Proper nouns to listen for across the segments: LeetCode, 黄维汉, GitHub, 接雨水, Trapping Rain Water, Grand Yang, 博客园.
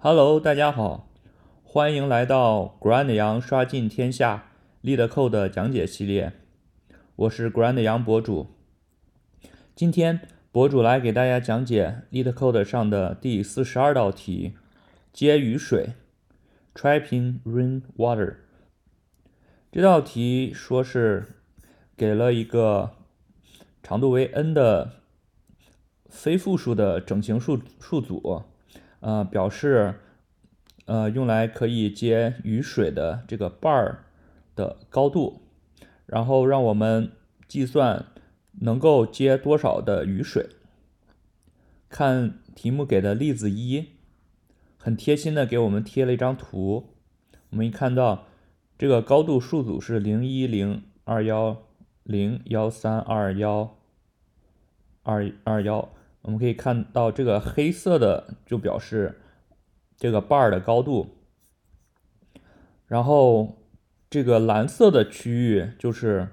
Hello， 大家好，欢迎来到 Grand Yang 刷尽天下 LeetCode 的讲解系列，我是 Grand Yang 博主。今天博主来给大家讲解 LeetCode 上的第42道题，接雨水 Trapping Rain Water。 这道题说是给了一个长度为 n 的非复数的整形数组。表示用来可以接雨水的这个瓣儿的高度，然后让我们计算能够接多少的雨水。看题目给的例子一，很贴心的给我们贴了一张图，我们一看到这个高度数组是0102101321221，我们可以看到这个黑色的就表示这个瓣的高度，然后这个蓝色的区域就是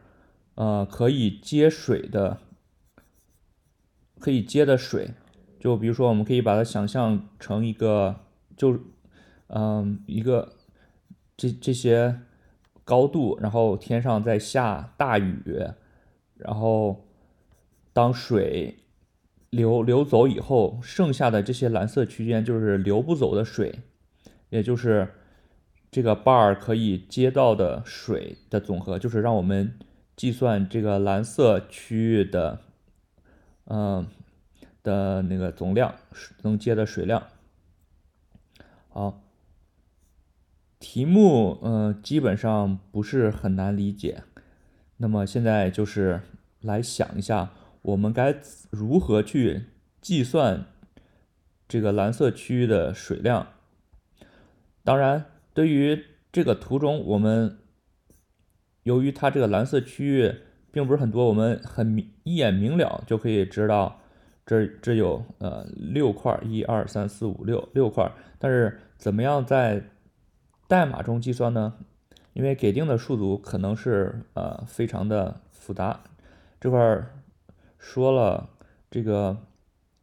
可以接水的，可以接的水。就比如说我们可以把它想象成一个这些高度，然后天上在下大雨，然后当水流走以后，剩下的这些蓝色区间就是流不走的水，也就是这个瓣可以接到的水的总和，就是让我们计算这个蓝色区域的那个总量，能接的水量。好，题目基本上不是很难理解，那么现在就是来想一下，我们该如何去计算这个蓝色区域的水量。当然对于这个图中，我们由于它这个蓝色区域并不是很多，我们很一眼明了就可以知道这有6块 1,2,3,4,5,6 块。但是怎么样在代码中计算呢？因为给定的数组可能是非常的复杂。这块说了这个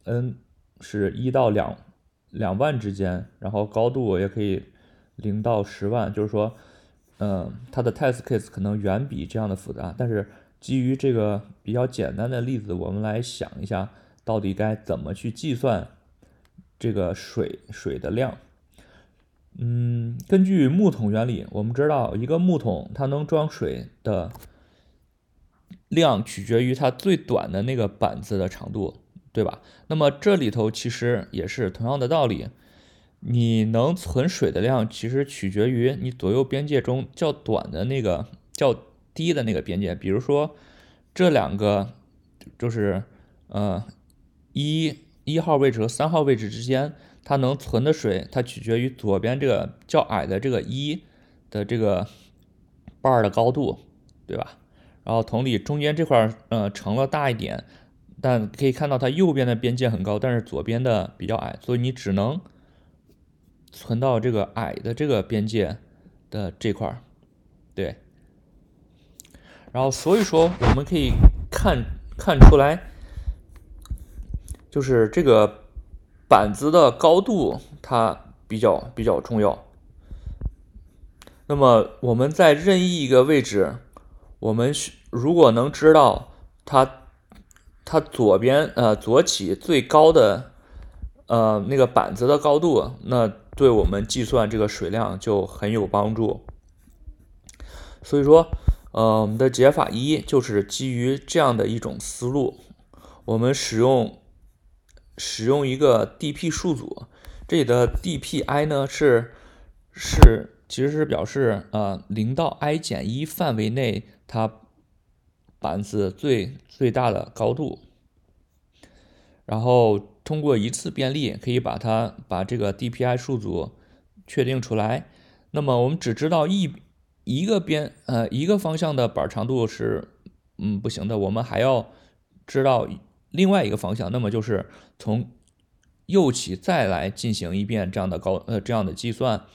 n 是1到 2万之间，然后高度也可以0到10万，就是说它的 test case 可能远比这样的复杂。但是基于这个比较简单的例子，我们来想一下到底该怎么去计算这个水的量。根据木桶原理，我们知道一个木桶它能装水的量取决于它最短的那个板子的长度，对吧？那么这里头其实也是同样的道理，你能存水的量其实取决于你左右边界中较短的那个较低的那个边界。比如说这两个就是一号位置和3号位置之间，它能存的水它取决于左边这个较矮的这个一的这个瓣的高度，对吧？然后同理中间这块成了大一点，但可以看到它右边的边界很高，但是左边的比较矮，所以你只能存到这个矮的这个边界的这块，对。然后所以说我们可以看出来，就是这个板子的高度它比较重要。那么我们在任意一个位置，我们如果能知道它左起最高的那个板子的高度，那对我们计算这个水量就很有帮助。所以说我们的解法一就是基于这样的一种思路，我们使用一个 DP 数组。这里的 DPI 呢其实是表示0到 i-1 范围内它板子最大的高度，然后通过一次便利可以把这个 DPI 数组确定出来。那么我们只知道一个方向的板长度是不行的，我们还要知道另外一个方向，那么就是从右起再来进行一遍这样的计算。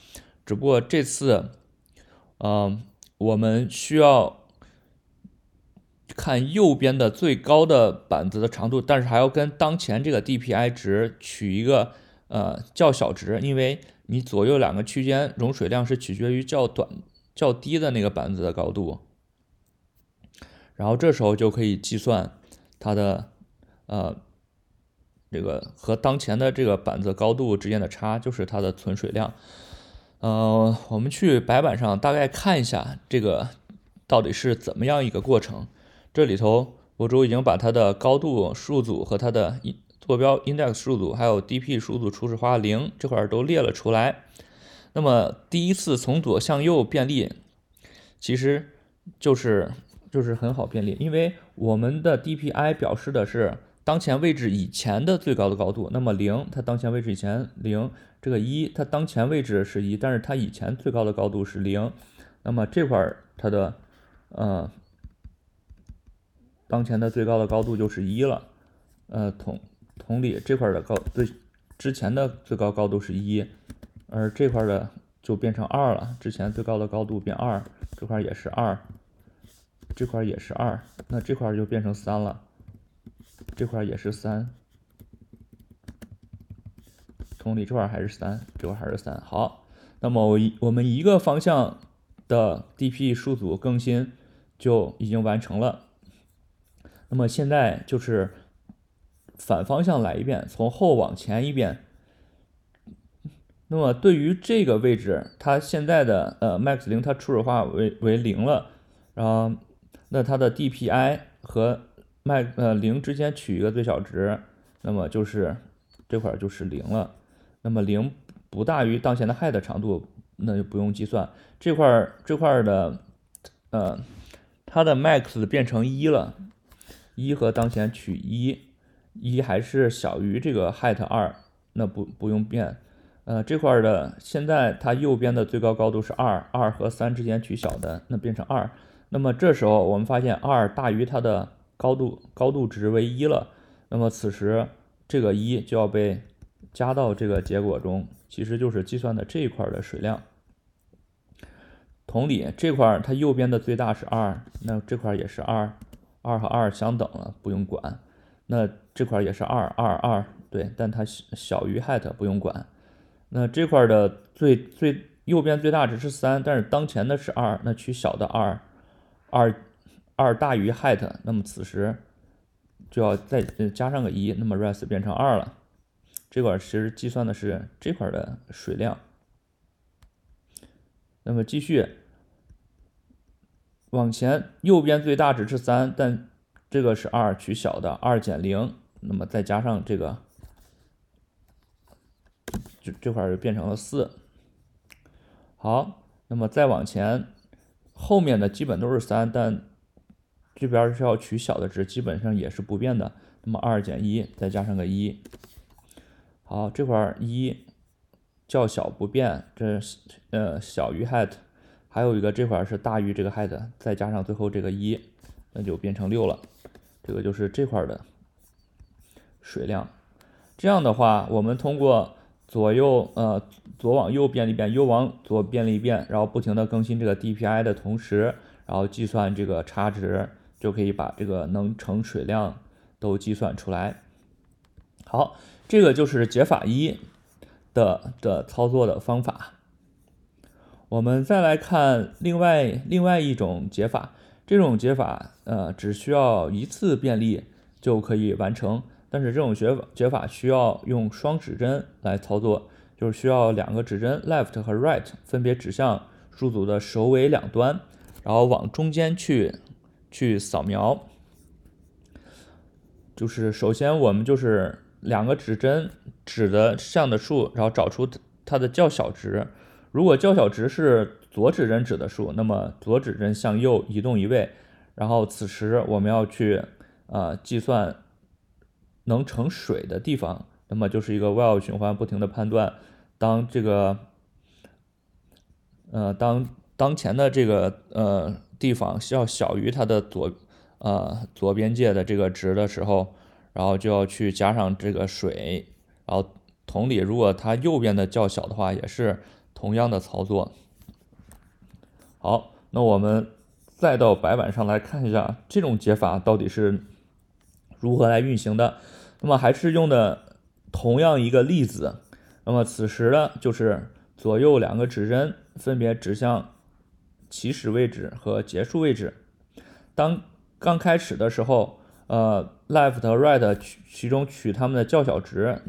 只不过这次我们需要看右边的最高的板子的长度，但是还要跟当前这个 DPI 值取一个较小值，因为你左右两个区间容水量是取决于较低的那个板子的高度，然后这时候就可以计算它的这个和当前的这个板子高度之间的差，就是它的存水量。我们去白板上大概看一下这个到底是怎么样一个过程。这里头我已经把它的高度数组和它的坐标 index 数组还有 dp 数组初始化0这块都列了出来。那么第一次从左向右便利其实就是很好便利，因为我们的 dpi 表示的是当前位置以前的最高的高度，那么0它当前位置以前0，这个1它当前位置是1，但是它以前最高的高度是0，那么这块它的当前的最高的高度就是1了。同理这块的之前的最高高度是1，而这块的就变成2了，之前最高的高度变2，这块也是2，这块也是2，那这块就变成3了，这块也是3，同理这块还是3，这块还是3。好，那么我们一个方向的 DP 数组更新就已经完成了。那么现在就是反方向来一遍，从后往前一遍。那么对于这个位置，它现在的max 0它初始化为0了，然后那它的 DPI 和0之间取一个最小值，那么就是这块就是0了。那么0不大于当前的 height 的长度，那就不用计算。这块的它的 max 变成1了，1和当前取1还是小于这个 height 2，那不用变。这块的现在它右边的最高高度是2和3之间取小的，那变成2。那么这时候我们发现2大于它的高度值为1了，那么此时这个1就要被加到这个结果中，其实就是计算的这一块的水量。同理，这块它右边的最大是2，那这块也是2， 2和2相等了，不用管。那这块也是2，对，但它小于 height 不用管。那这块的最右边最大值是3，但是当前的是2，那取小的2大于 height， 那么此时就要再加上个1，那么 rest 变成2了。这块其实计算的是这块的水量。那么继续往前，右边最大值是3，但这个是2，取小的2减0，那么再加上这个，这块就变成了4。好，那么再往前，后面的基本都是3，但这边是要取小的值，基本上也是不变的。那么2减1再加上个1，好，这块1较小不变，这小于 height， 还有一个这块是大于这个 height， 再加上最后这个1，那就变成6了。这个就是这块的水量。这样的话，我们通过左往右变了一遍，右往左变了一遍，然后不停的更新这个 DPI 的同时，然后计算这个差值，就可以把这个能盛水量都计算出来。好，这个就是解法1的操作的方法。我们再来看另外一种解法，这种解法只需要一次便利就可以完成，但是这种解法需要用双指针来操作，就是需要两个指针 left 和 right 分别指向数组的首尾两端，然后往中间去扫描。就是首先我们就是两个指针指的项的数，然后找出它的较小值。如果较小值是左指针指的数，那么左指针向右移动一位，然后此时我们要去计算能盛水的地方，那么就是一个 while 循环，不停的判断当这个当前的这个地方要小于它的左边界的这个值的时候，然后就要去加上这个水。然后同理，如果它右边的较小的话，也是同样的操作。好，那我们再到白板上来看一下这种解法到底是如何来运行的。那么还是用的同样一个例子，那么此时呢，就是左右两个指针分别指向起始位置和结束位置。当刚开始的时候，left 和 right 其中取它们的较小值，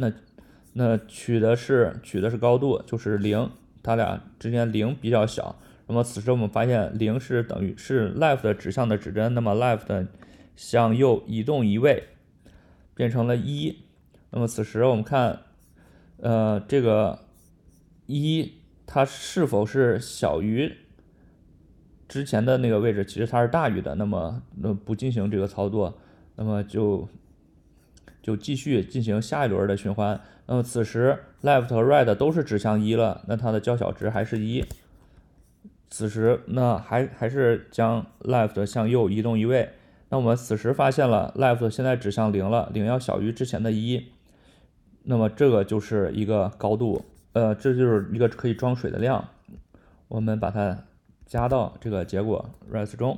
那取的是高度，就是0，它俩之间0比较小。那么此时我们发现0是等于是 left 指向的指针，那么 left 向右移动一位，变成了1。那么此时我们看，这个1它是否是小于之前的那个位置？其实它是大于的。那么不进行这个操作，那么就继续进行下一轮的循环。那么此时 left 和 right 都是指向1了，那它的较小值还是1。此时那还是将 left 向右移动一位。那我们此时发现了 left 现在指向0了，0要小于之前的1。那么这个就是一个高度，这就是一个可以装水的量。我们把它加到这个结果 rest 中。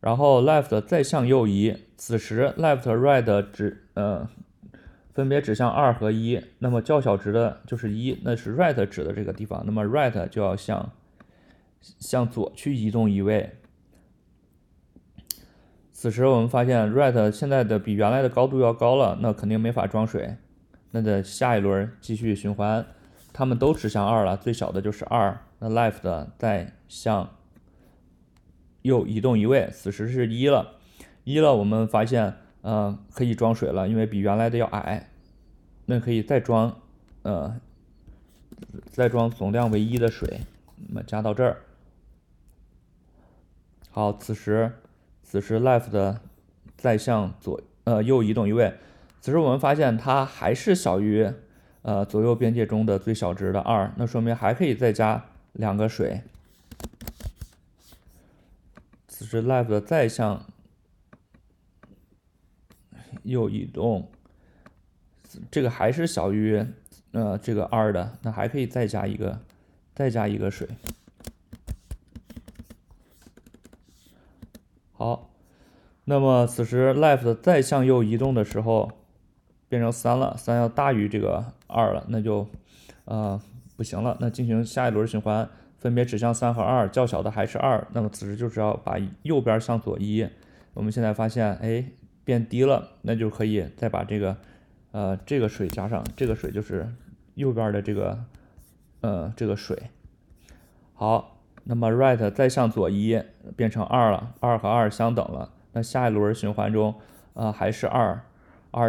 然后 left 再向右移，此时 left 和 right 分别指向2和1，那么较小值的就是1，那是 right 指的这个地方，那么 right 就要向左去移动一位。此时我们发现 right 现在的比原来的高度要高了，那肯定没法装水，那得下一轮继续循环，它们都指向2了，最小的就是2，那 left 再向又移动一位，此时是1了，我们发现可以装水了，因为比原来的要矮，那可以再装总量为1的水，那么加到这儿。好，此时 left 再向右移动一位，此时我们发现它还是小于左右边界中的最小值的2，那说明还可以再加2个水。此时 left 再向右移动，这个还是小于这个2的，那还可以再加一个水。好，那么此时 left 再向右移动的时候变成3了，3要大于这个2了，那就不行了，那进行下一轮循环，分别指向3和2，较小的还是2，那么此时就是要把右边向左移。我们现在发现变低了，那就可以再把这个水加上，这个水就是右边的这个水。好，那么 right 再向左移变成2了，2和2相等了，那下一轮循环中还是2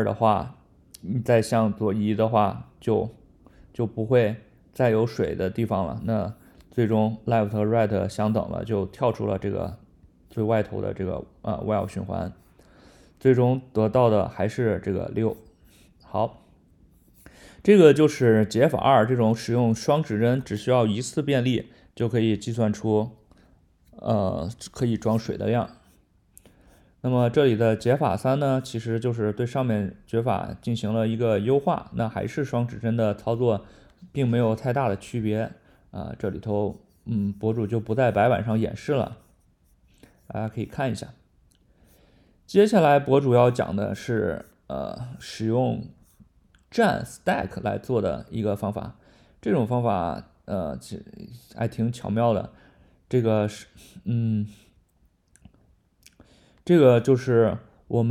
的话，你再向左移的话就不会再有水的地方了，那最终 left 和 right 相等了，就跳出了这个最外头的这个while 循环，最终得到的还是这个6。好，这个就是解法2，这种使用双指针只需要一次便利就可以计算出可以装水的量。那么这里的解法3呢，其实就是对上面解法进行了一个优化，那还是双指针的操作，并没有太大的区别。这里头博主就不在白板上演示了，大家可以看一下。接下来博主要讲的是使用站 stack 来做的一个方法，这种方法还挺巧妙的。这个就是我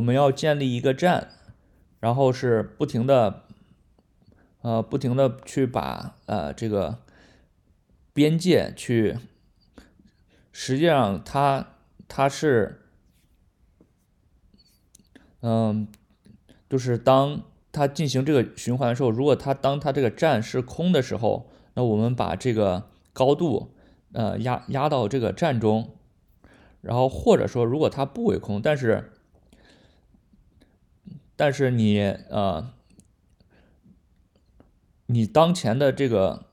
们要建立一个站，然后是不停的去把这个边界去，实际上它是就是当它进行这个循环的时候，如果当它这个站是空的时候，那我们把这个高度压到这个站中，然后或者说如果它不为空，但是你你当前的这个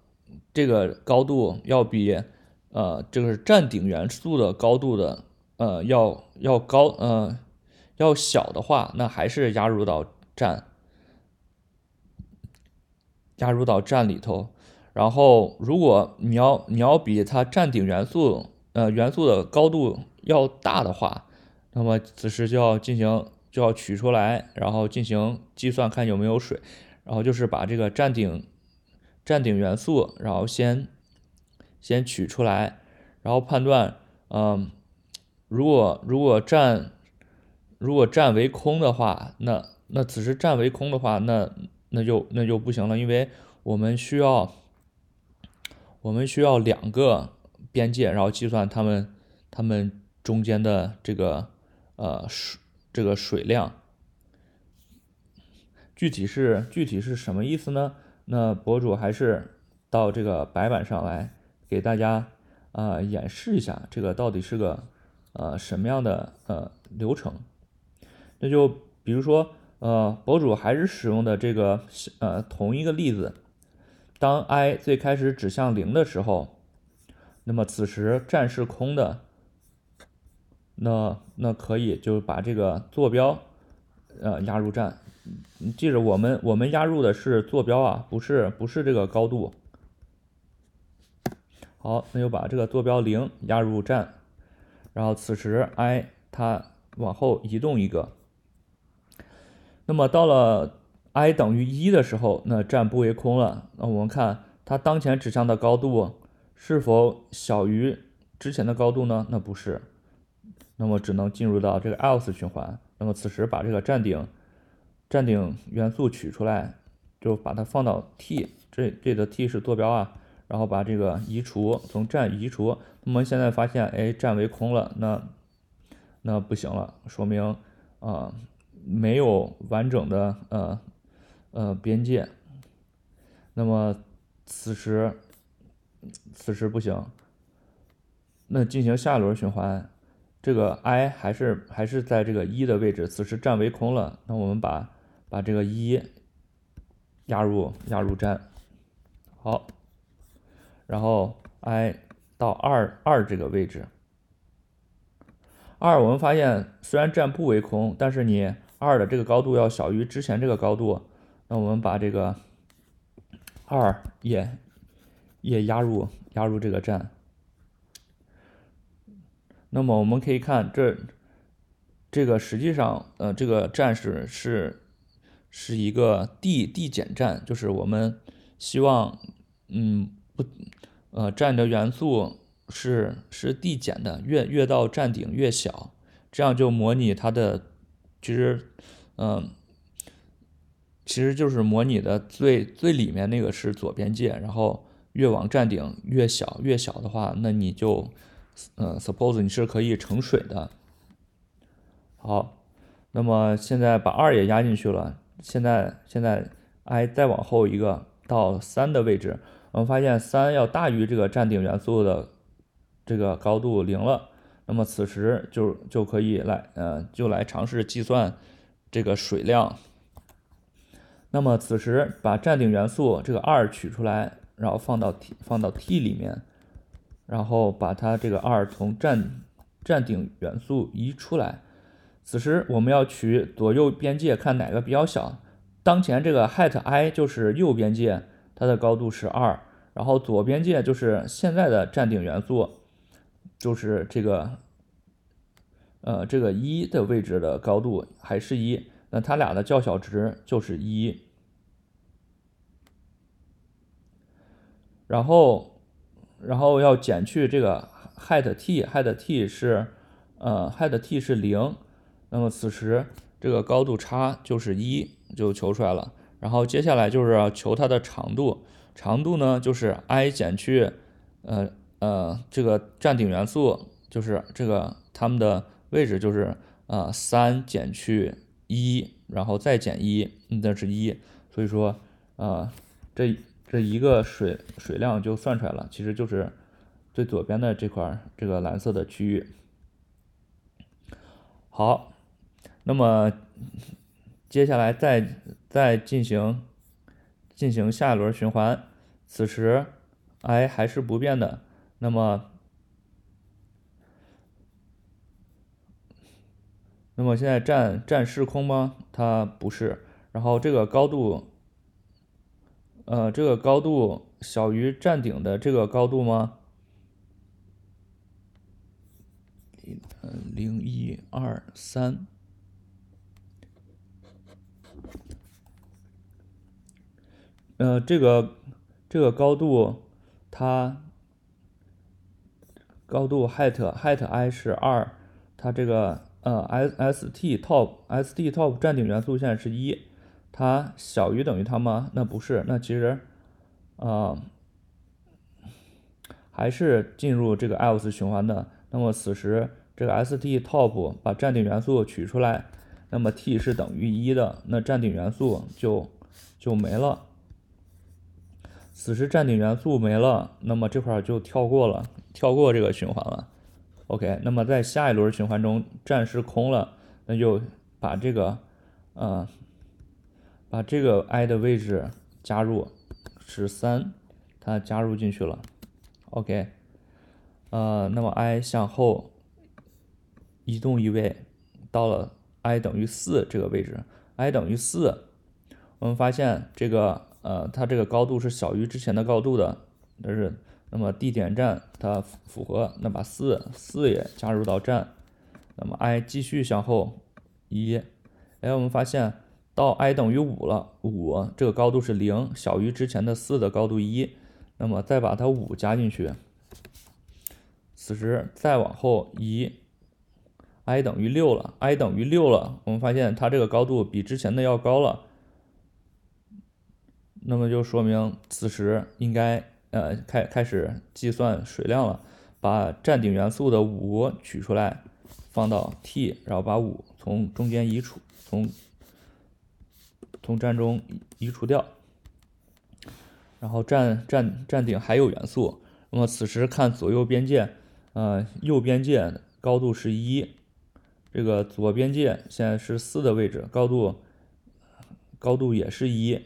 高度要比这个站顶元素的高度的要高要小的话，那还是压入到站里头。然后如果你要比它站顶元素的高度要大的话，那么此时就要取出来，然后进行计算看有没有水。然后就是把这个站顶元素，然后先取出来，然后判断，如果站为空的话，那此时站为空的话，那就不行了，因为我们需要两个边界，然后计算它们中间的这个水量。具体是什么意思呢？那博主还是到这个白板上来给大家演示一下，这个到底是个什么样的流程。那就比如说博主还是使用的这个同一个例子，当 i 最开始指向0的时候，那么此时站是空的，那可以就把这个坐标压入站。记着我们压入的是坐标啊，不是这个高度。好，那就把这个坐标0压入站，然后此时 i 它往后移动一个。那么到了 i 等于1的时候，那站不为空了。那我们看它当前指向的高度是否小于之前的高度呢？那不是。那么只能进入到这个 else 循环。那么此时把这个站顶元素取出来，就把它放到 t， 这个 t 是坐标啊，然后把这个移除，从站移除。那么现在发现，站为空了，那不行了，说明没有完整的边界。那么此时不行，那进行下一轮循环。这个 i 还是在这个1的位置，此时站为空了。那我们把这个1压入站，好，然后 i 到2这个位置。2我们发现虽然站不为空，但是你2的这个高度要小于之前这个高度，那我们把这个2也压入这个站。那么我们可以看这个实际上这个站是一个递减站，就是我们希望不站的元素是递减的，越到站顶越小，这样就模拟它的其实就是模拟的最里面那个是左边界，然后越往站顶越小的话，那你就suppose 你是可以盛水的。好，那么现在把2也压进去了。现在 i 再往后一个到3的位置，我们发现3要大于这个站顶元素的这个高度0了。那么此时就可以来尝试计算这个水量。那么此时把站顶元素这个2取出来，然后放到 t 里面。然后把它这个2从站顶元素移出来，此时我们要取左右边界，看哪个比较小。当前这个 height i 就是右边界，它的高度是2，然后左边界就是现在的站顶元素，就是这个1的位置的高度还是1，那它俩的较小值就是1，然后要减去这个 height t，height t 是height t 是0，那么此时这个高度差就是1，就求出来了。然后接下来就是要求它的长度呢，就是 i 减去这个站顶元素，就是这个它们的位置，就是3减去1，然后再减1，那是1，所以说这一个水量就算出来了，其实就是最左边的这块，这个蓝色的区域。好，那么接下来再进行下一轮循环，此时 i 还是不变的，那么现在站是空吗？它不是，然后这个高度。这个高度小于站顶的这个高度吗？0123这个高度它高度 height i 是2，它这个st top 站顶元素线是1，它小于等于它吗？那不是，那其实还是进入这个 else 循环的。那么此时这个 st top 把站顶元素取出来，那么 t 是等于1的，那站顶元素就没了。此时站顶元素没了，那么这块就跳过这个循环了。OK， 那么在下一轮循环中站是空了，那就把这个 i 的位置加入13，它加入进去了。OK， 那么 i 向后移动一位，到了 i 等于4这个位置。i 等于4，我们发现这个它这个高度是小于之前的高度的，就是那么地点站它符合，那把4也加入到站，那么 i 继续向后移，我们发现到 i 等于5了，5这个高度是0，小于之前的4的高度1，那么再把它5加进去，此时再往后移 i 等于6了，我们发现它这个高度比之前的要高了。那么就说明此时应该开始计算水量了，把站顶元素的5取出来放到 t， 然后把5从中间移除，从站中移除掉，然后站顶还有元素。那么此时看左右边界，右边界高度是1，这个左边界现在是4的位置，高度也是1。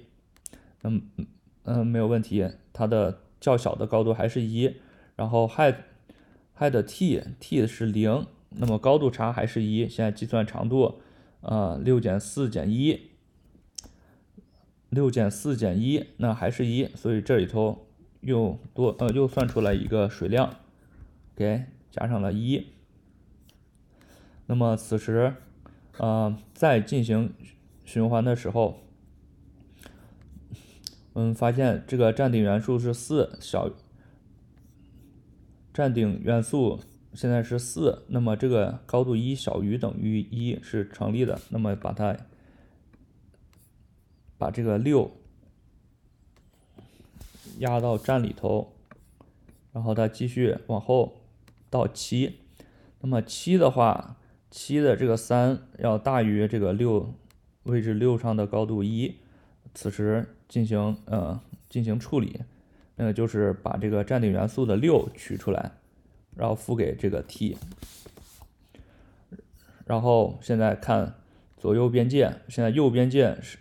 没有问题，它的较小的高度还是1，然后 height t 是0，那么高度差还是1，现在计算长度，6减4减1，那还是1，所以这里头又算出来一个水量，给加上了1。那么此时在进行循环的时候，发现这个站顶元素是4，站顶元素现在是4，那么这个高度1小于等于1是成立的，那么把这个6压到站里头，然后它继续往后到7，那么7的话，7的这个3要大于这个6位置6上的高度1，此时进行处理，那就是把这个站顶元素的6取出来，然后赋给这个 t， 然后现在看左右边界，现在右边界是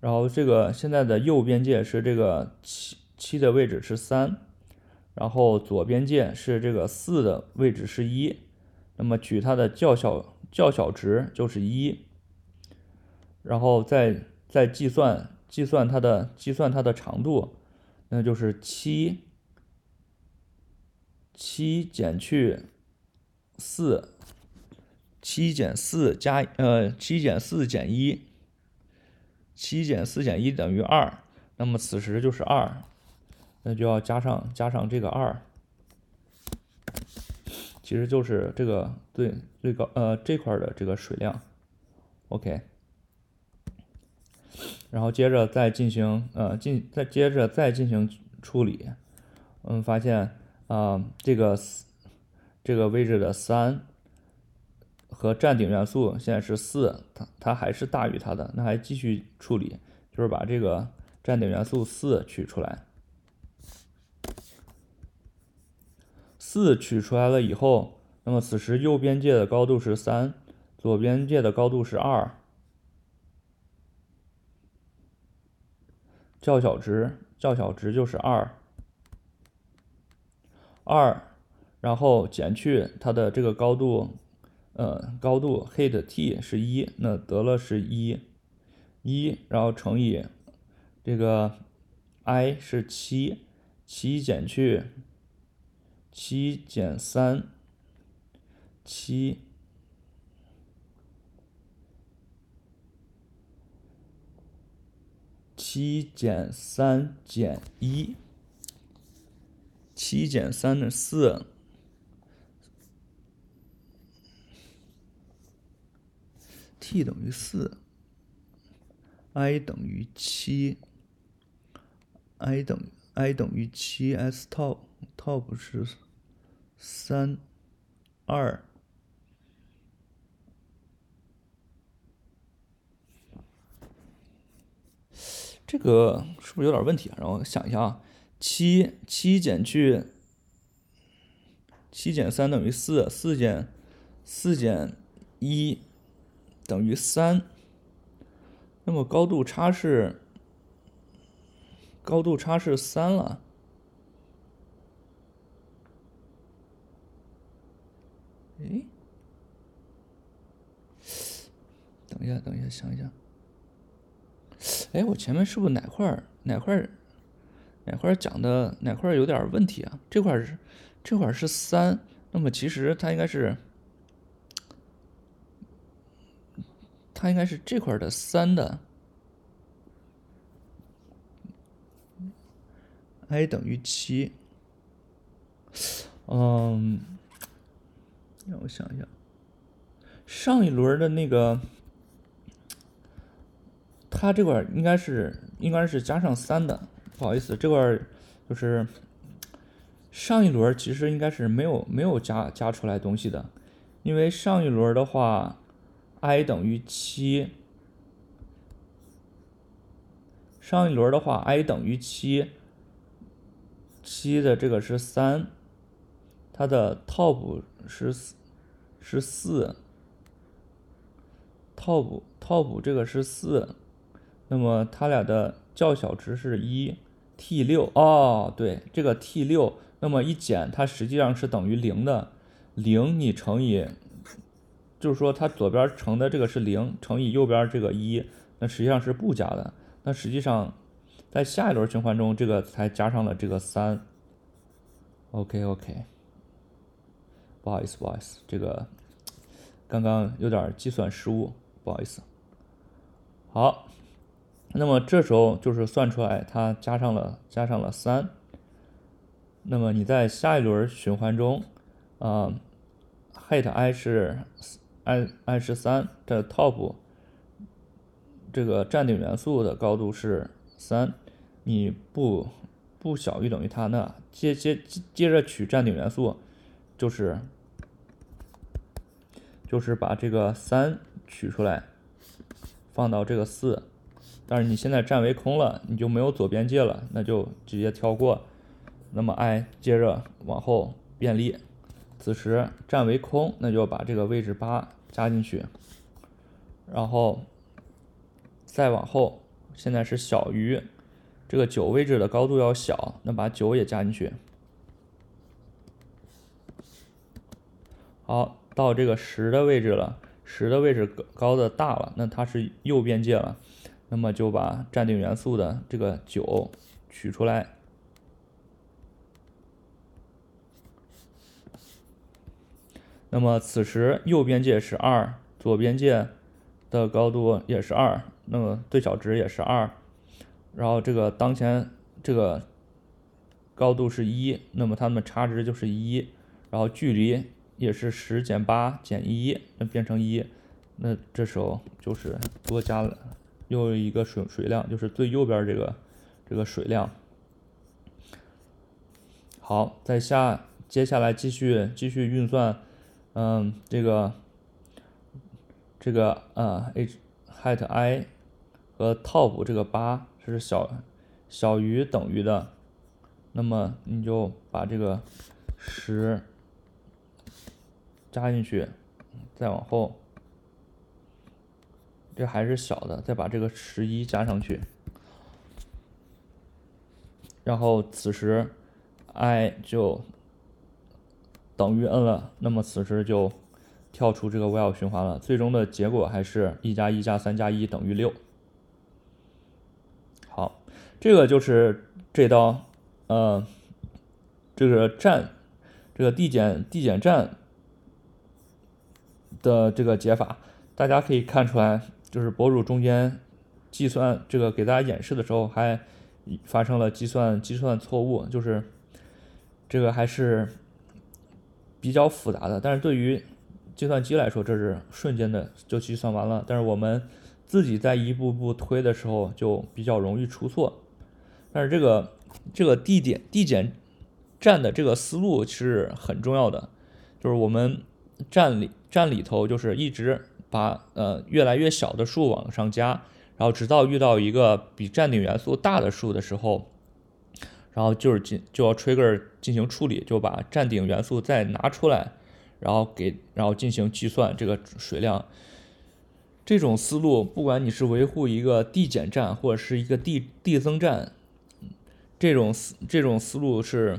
然后这个现在的右边界是这个7的位置是3，然后左边界是这个4的位置是1，那么取它的较小值就是1，然后再计算它的长度，那就是7减4减1等于2，那么此时就是2。那就要加上这个2，其实就是这个最高这块的这个水量。OK， 然后接着再进行处理，发现这个位置的3和站顶元素现在是4，它还是大于它的，那还继续处理，就是把这个站顶元素4取出来。4取出来了以后，那么此时右边界的高度是3，左边界的高度是2，较小值就是2，然后减去它的这个高度 height t 是1，那得了是1，然后乘以这个 i 是7减去7减3 7，7减3减1，7减3的4，t 等于4 ，i 等于7 ，i 等于7 ，s top 是3 2，这个是不是有点问题啊？然后想一下啊，7减3等于4，4减1等于3，那么高度差是3了。诶，等一下，想一下。哎，我前面是不是哪块讲的哪块有点问题啊？这块是3，那么其实它应该是这块的3的 i 等于7。让我想一下，上一轮的那个。它这块应该是加上3的，不好意思，这块就是上一轮其实应该是没有加出来东西的，因为上一轮的话 ，i 等于7，上一轮的话 i 等于7， 7的这个是3，它的 top 是4 ，top 这个是4。那么它俩的较小值是1，t6 哦，对，这个 t6， 那么一减它实际上是等于0的，0你乘以，就是说它左边乘的这个是0乘以右边这个1，那实际上是不加的，那实际上在下一轮循环中这个才加上了这个3。OK， 不好意思，这个刚刚有点计算失误，不好意思。好。那么这时候就是算出来它加上了3，那么你在下一轮循环中height i 是 i 是3，这 top 这个站顶元素的高度是3，你不小于等于它，那接着取站顶元素，就是把这个3取出来放到这个4。但是你现在占为空了，你就没有左边界了，那就直接跳过。那么 i 接着往后便利，此时占为空，那就把这个位置8加进去，然后再往后，现在是小于这个9位置的高度要小，那把9也加进去。好，到这个10的位置了，10的位置高的大了，那它是右边界了。那么就把站定元素的这个9取出来，那么此时右边界是2，左边界的高度也是2，那么最小值也是2，然后这个当前这个高度是1，那么它们差值就是1，然后距离也是10减8减1，那变成1，那这时候就是多加了。又一个水量，就是最右边这个水量。好，在接下来继续运算，这个height i 和 top 这个8是小于等于的，那么你就把这个10加进去，再往后。这还是小的，再把这个11加上去，然后此时 i 就等于 n 了，那么此时就跳出这个 while 循环了，最终的结果还是1+1+3+1等于6。好，这个就是这道这个递减站的这个解法，大家可以看出来，就是博主中间计算这个给大家演示的时候，还发生了计算错误，就是这个还是比较复杂的。但是对于计算机来说，这是瞬间的就计算完了，但是我们自己在一步步推的时候就比较容易出错。但是这个递减站的这个思路是很重要的，就是我们站里头就是一直把越来越小的数往上加，然后直到遇到一个比站顶元素大的数的时候，然后就要 trigger 进行处理，就把站顶元素再拿出来，然后进行计算这个水量。这种思路，不管你是维护一个递减站或者是一个递增站，这种思路是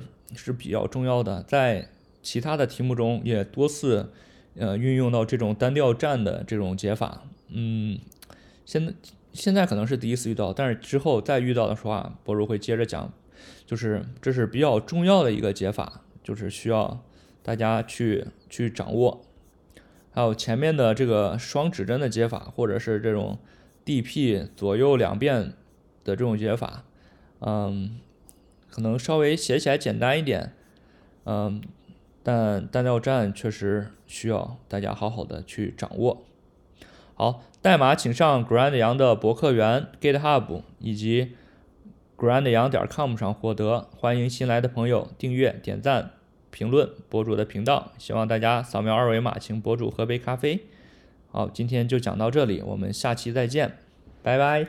比较重要的，在其他的题目中也多次运用到这种单调站的这种解法。现在可能是第一次遇到，但是之后再遇到的话，博主会接着讲，就是这是比较重要的一个解法，就是需要大家去掌握。还有前面的这个双指针的解法，或者是这种 DP 左右两遍的这种解法，可能稍微写起来简单一点，但单调站确实需要大家好好的去掌握。好，代码请上 Grand Yang 的博客园 GitHub 以及 grandyang.com 上获得。欢迎新来的朋友订阅、点赞、评论博主的频道，希望大家扫描二维码请博主喝杯咖啡。好，今天就讲到这里，我们下期再见，拜拜。